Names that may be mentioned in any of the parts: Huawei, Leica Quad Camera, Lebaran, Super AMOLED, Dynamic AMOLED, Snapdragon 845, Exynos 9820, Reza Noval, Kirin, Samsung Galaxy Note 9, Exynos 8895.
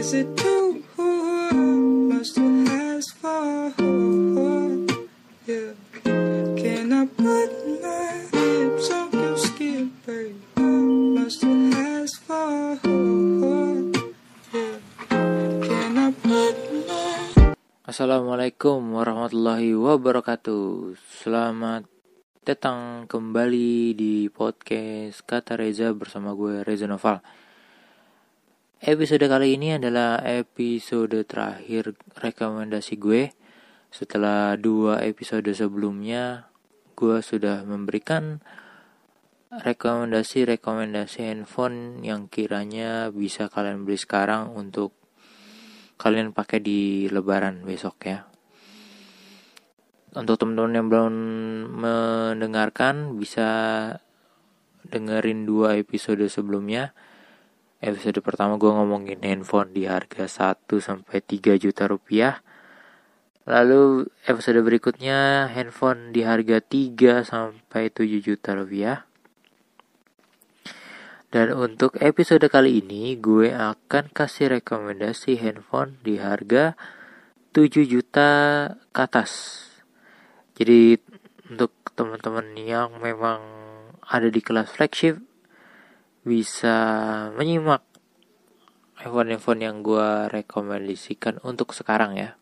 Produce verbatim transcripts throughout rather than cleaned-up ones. Is it true? Must you ask for? Yeah. Can I put my lips on your skin, baby? Must you ask for? Yeah. Can I put my... Assalamualaikum warahmatullahi wabarakatuh. Selamat datang kembali di podcast Kata Reza bersama gue, Reza Noval. Episode kali ini adalah episode terakhir rekomendasi gue. Setelah dua episode sebelumnya, gue sudah memberikan rekomendasi-rekomendasi handphone yang kiranya bisa kalian beli sekarang untuk kalian pakai di Lebaran besok ya. Untuk teman-teman yang belum mendengarkan, bisa dengerin dua episode sebelumnya. Episode pertama gue ngomongin handphone di harga satu sampai tiga juta rupiah. Lalu episode berikutnya handphone di harga tiga sampai tujuh juta rupiah. Dan untuk episode kali ini gue akan kasih rekomendasi handphone di harga tujuh juta ke atas. Jadi untuk teman-teman yang memang ada di kelas flagship bisa menyimak handphone-handphone yang gue rekomendasikan untuk sekarang ya.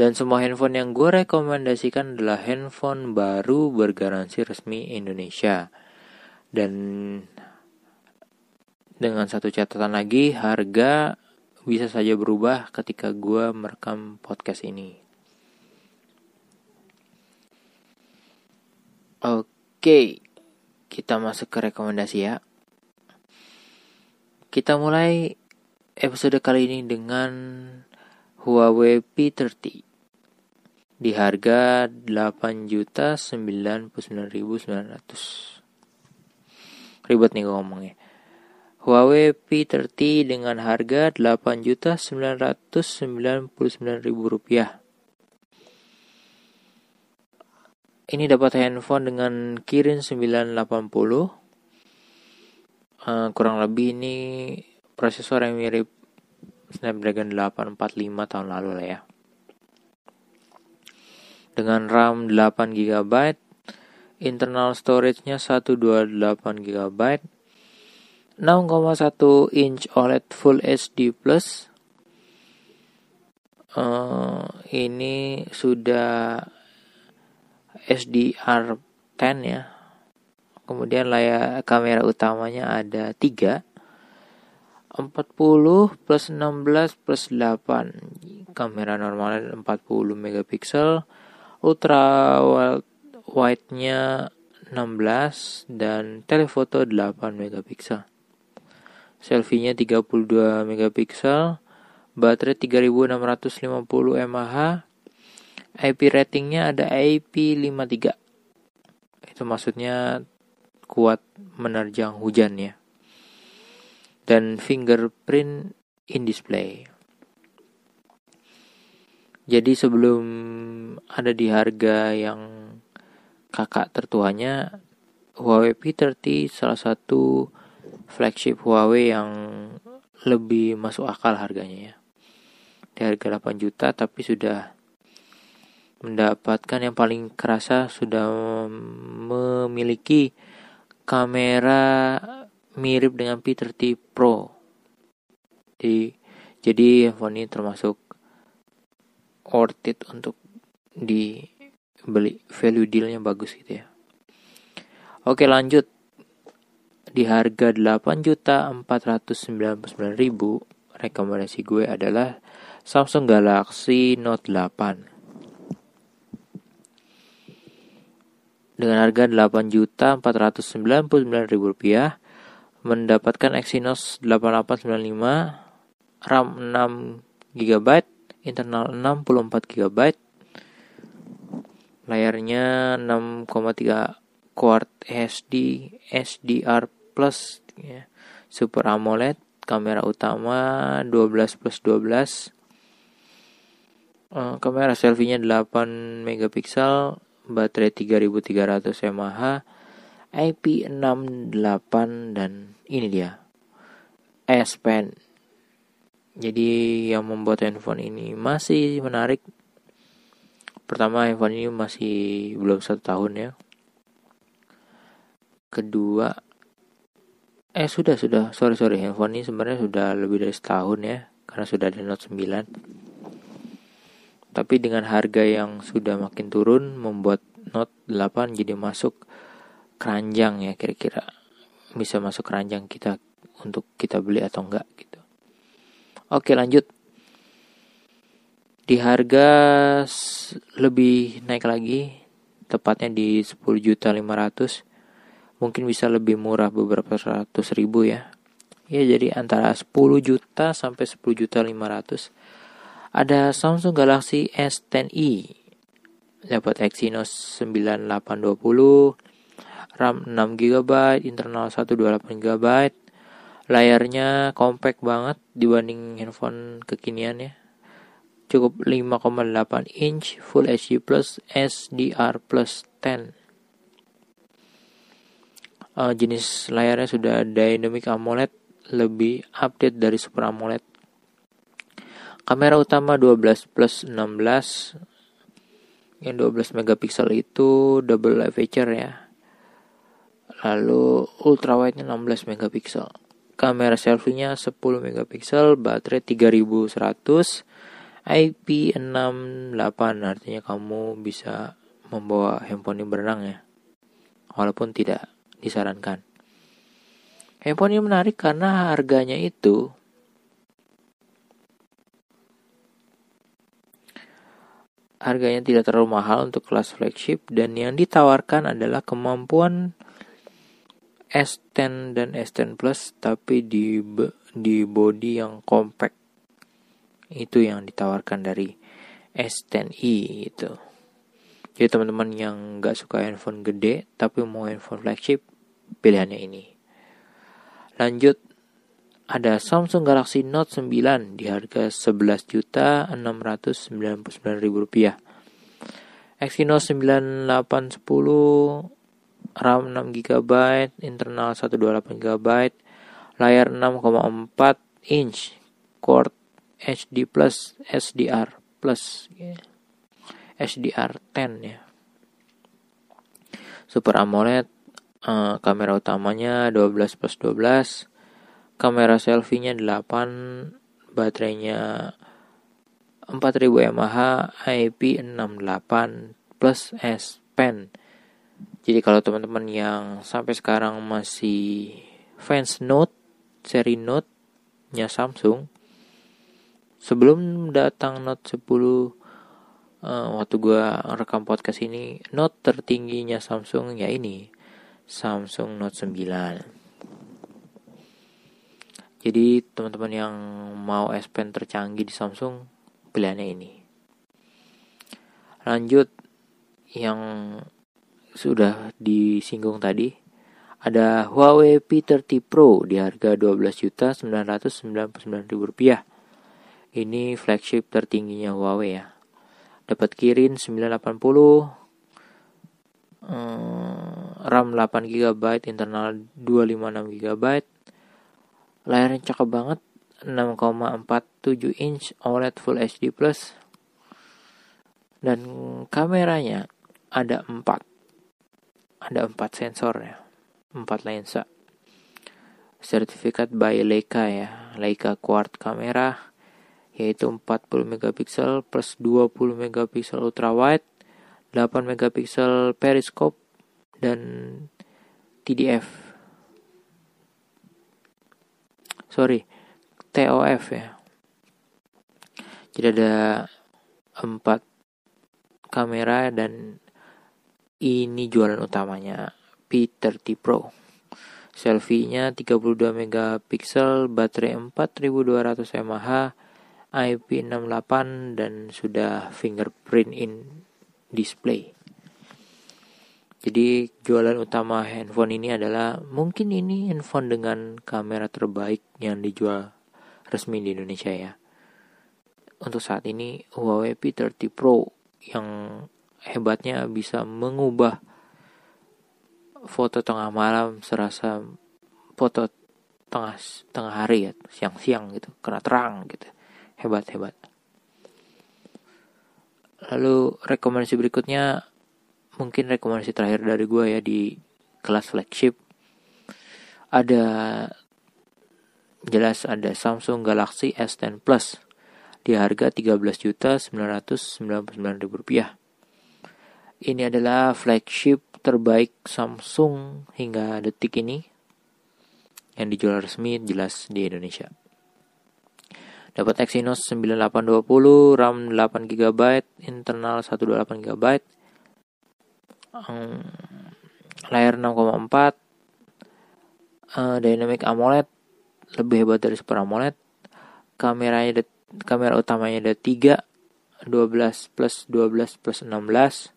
Dan semua handphone yang gue rekomendasikan adalah handphone baru bergaransi resmi Indonesia. Dan dengan satu catatan lagi, harga bisa saja berubah ketika gue merekam podcast ini. Oke, okay. Kita masuk ke rekomendasi ya. Kita mulai episode kali ini dengan Huawei P tiga puluh di harga delapan juta sembilan puluh sembilan ribu sembilan ratus. Ribet nih gue ngomongnya. Huawei P tiga puluh dengan harga delapan juta sembilan ratus sembilan puluh sembilan ribu rupiah. Ini dapat handphone dengan Kirin sembilan delapan nol. Uh, kurang lebih ini prosesor yang mirip Snapdragon delapan empat lima tahun lalu lah ya. Dengan RAM delapan giga byte, internal storage-nya seratus dua puluh delapan giga byte, enam koma satu inch O L E D Full H D plus. Uh, ini sudah S D R sepuluh ya. Kemudian layar kamera utamanya ada tiga, empat puluh plus enam belas plus delapan. Kamera normalnya empat puluh megapiksel, ultra wide wide-nya enam belas dan telefoto delapan megapiksel. Selfie-nya tiga puluh dua megapiksel, baterai tiga ribu enam ratus lima puluh mAh. I P ratingnya ada I P lima puluh tiga. Itu maksudnya kuat menerjang hujan ya. Dan fingerprint in display. Jadi sebelum ada di harga yang kakak tertuanya, Huawei P tiga puluh salah satu flagship Huawei yang lebih masuk akal harganya ya. Di harga delapan juta tapi sudah mendapatkan yang paling kerasa, sudah memiliki kamera mirip dengan P tiga puluh Pro. Jadi, jadi handphone ini termasuk worth it untuk dibeli. Value dealnya bagus gitu ya. Oke, lanjut. Di harga delapan juta empat ratus sembilan puluh sembilan ribu, rekomendasi gue adalah Samsung Galaxy Note delapan. Dengan harga delapan juta empat ratus sembilan puluh sembilan ribu rupiah, mendapatkan Exynos delapan delapan sembilan lima, RAM enam giga byte, internal enam puluh empat giga byte, layarnya enam koma tiga quad H D S D R plus, ya, Super AMOLED, kamera utama dua belas plus dua belas, uh, kamera selfie-nya delapan megapiksel, baterai tiga ribu tiga ratus mAh, I P enam delapan, dan ini dia S Pen Jadi yang membuat handphone ini masih menarik, pertama handphone ini masih belum satu tahun ya. Kedua, eh sudah sudah sorry sorry handphone ini sebenarnya sudah lebih dari setahun ya, karena sudah ada Note sembilan. Tapi dengan harga yang sudah makin turun membuat Note delapan jadi masuk keranjang ya, kira-kira bisa masuk keranjang kita untuk kita beli atau enggak gitu. Oke, lanjut. Di harga lebih naik lagi, tepatnya di sepuluh juta lima ratus ribu. Mungkin bisa lebih murah beberapa ratus ribu ya. Ya, jadi antara sepuluh juta sampai sepuluh juta lima ratus. Ada Samsung Galaxy S sepuluh e. Dapat Exynos sembilan delapan dua nol, RAM enam giga byte, internal seratus dua puluh delapan giga byte. Layarnya compact banget dibanding handphone kekinian ya. Cukup lima koma delapan inch Full H D plus S D R plus sepuluh. Uh, jenis layarnya sudah Dynamic AMOLED, lebih update dari Super AMOLED. Kamera utama dua belas plus enam belas. Yang dua belas megapiksel itu double eye feature ya. Lalu ultrawide-nya enam belas megapiksel. Kamera selfie-nya sepuluh megapiksel, baterai tiga ribu seratus, I P enam delapan, artinya kamu bisa membawa handphone ini berenang ya, walaupun tidak disarankan. Handphone ini menarik karena harganya itu harganya tidak terlalu mahal untuk kelas flagship, dan yang ditawarkan adalah kemampuan S sepuluh dan S sepuluh Plus, tapi di di body yang compact. Itu yang ditawarkan dari S sepuluh e itu. Jadi teman-teman yang nggak suka handphone gede tapi mau handphone flagship, pilihannya ini. Lanjut, ada Samsung Galaxy Note sembilan di harga sebelas juta enam ratus sembilan puluh sembilan ribu rupiah. Exynos sembilan delapan satu nol, RAM enam giga byte, internal seratus dua puluh delapan giga byte, layar enam koma empat inch, Quad H D plus S D R plus yeah. S D R sepuluh ya. Super AMOLED, uh, kamera utamanya dua belas plus dua belas, kamera selfie-nya delapan, baterainya empat ribu mAh, I P enam delapan plus S Pen. Jadi kalau teman-teman yang sampai sekarang masih fans Note, seri Note-nya Samsung, sebelum datang Note sepuluh, uh, waktu gue rekam podcast ini, Note tertingginya Samsung ya ini, Samsung Note sembilan. Jadi teman-teman yang mau S Pen tercanggih di Samsung, pilihannya ini. Lanjut, yang sudah disinggung tadi, ada Huawei P tiga puluh Pro di harga dua belas juta sembilan ratus sembilan puluh sembilan ribu rupiah. Ini flagship tertingginya Huawei ya. Dapat Kirin sembilan delapan nol, RAM delapan giga byte, internal dua ratus lima puluh enam giga byte. Layarnya cakep banget, enam koma empat tujuh inch OLED Full H D plus. Dan kameranya ada empat. Ada empat sensor ya, empat lensa. Sertifikat by Leica ya, Leica Quad Camera, yaitu empat puluh megapiksel plus dua puluh megapiksel ultrawide, delapan megapiksel periskop dan T D F. Sorry, T O F ya. Jadi ada empat kamera dan ini jualan utamanya P tiga puluh Pro. Selfie-nya tiga puluh dua megapiksel, baterai empat ribu dua ratus mAh, I P enam delapan, dan sudah fingerprint in display. Jadi jualan utama handphone ini adalah mungkin ini handphone dengan kamera terbaik yang dijual resmi di Indonesia ya. Untuk saat ini Huawei P tiga puluh Pro yang hebatnya bisa mengubah foto tengah malam serasa foto tengah tengah hari ya, siang-siang gitu, karena terang gitu. hebat-hebat. Lalu rekomendasi berikutnya, mungkin rekomendasi terakhir dari gue ya di kelas flagship, ada jelas ada Samsung Galaxy S sepuluh Plus di harga tiga belas juta sembilan ratus sembilan puluh sembilan ribu rupiah. Ini adalah flagship terbaik Samsung hingga detik ini yang dijual resmi jelas di Indonesia. Dapat Exynos sembilan delapan dua nol, RAM delapan giga byte, internal seratus dua puluh delapan giga byte, um, layar enam koma empat, uh, Dynamic AMOLED, lebih hebat dari Super AMOLED, kameranya de- kamera utamanya ada tiga, dua belas plus dua belas plus enam belas,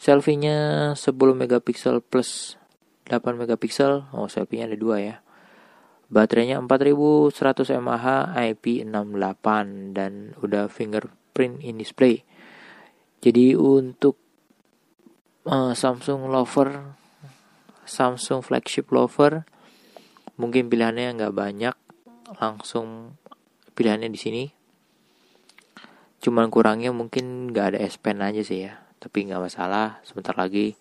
selfie-nya sepuluh megapiksel plus delapan megapiksel. Oh, selfie-nya ada dua ya. Baterainya empat ribu seratus mAh, I P enam delapan, dan udah fingerprint in display. Jadi untuk uh, Samsung lover, Samsung flagship lover, mungkin pilihannya nggak banyak. Langsung pilihannya di sini. Cuman kurangnya mungkin nggak ada S Pen aja sih ya. Tapi nggak masalah, sebentar lagi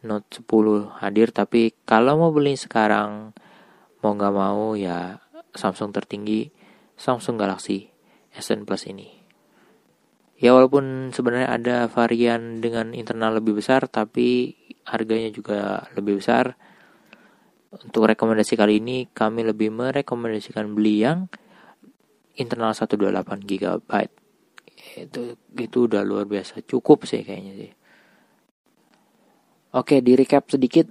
Note sepuluh hadir. Tapi kalau mau beli sekarang, mau nggak mau ya Samsung tertinggi, Samsung Galaxy S sepuluh Plus ini. Ya walaupun sebenarnya ada varian dengan internal lebih besar, tapi harganya juga lebih besar. Untuk rekomendasi kali ini, kami lebih merekomendasikan beli yang internal seratus dua puluh delapan giga byte. Itu itu udah luar biasa, cukup sih kayaknya sih. Oke, di recap sedikit.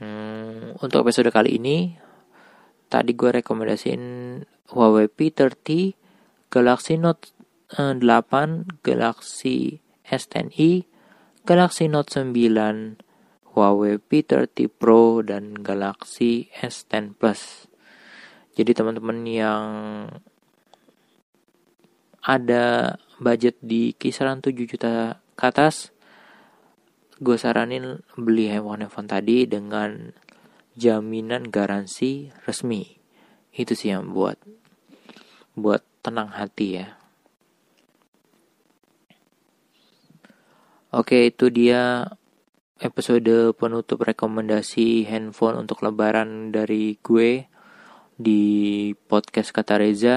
Hmm, untuk episode kali ini tadi gue rekomendasiin Huawei P tiga puluh, Galaxy Note delapan, Galaxy S sepuluh e, Galaxy Note sembilan, Huawei P tiga puluh Pro, dan Galaxy S sepuluh Plus. Jadi teman-teman yang ada budget di kisaran tujuh juta ke atas, gue saranin beli handphone-handphone tadi dengan jaminan garansi resmi. Itu sih yang buat buat tenang hati ya. Oke, itu dia episode penutup rekomendasi handphone untuk Lebaran dari gue di podcast Kata Reza.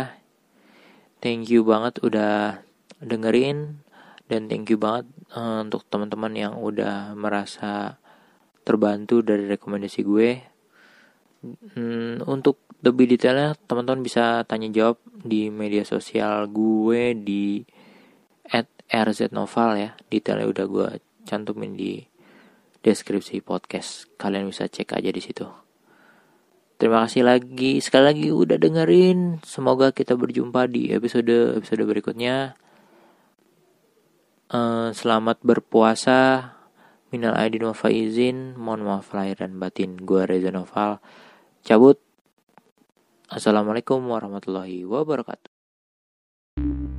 Thank you banget udah dengerin, dan thank you banget uh, untuk teman-teman yang udah merasa terbantu dari rekomendasi gue. Hmm, untuk lebih detailnya teman-teman bisa tanya jawab di media sosial gue di et r z noval ya. Detailnya udah gue cantumin di deskripsi podcast. Kalian bisa cek aja di situ. Terima kasih lagi, sekali lagi udah dengerin. Semoga kita berjumpa di episode-episode berikutnya. Uh, selamat berpuasa. Minal aidin wal faizin. Mohon maaf lahir dan batin. Gua Reza Noval. Cabut. Assalamualaikum warahmatullahi wabarakatuh.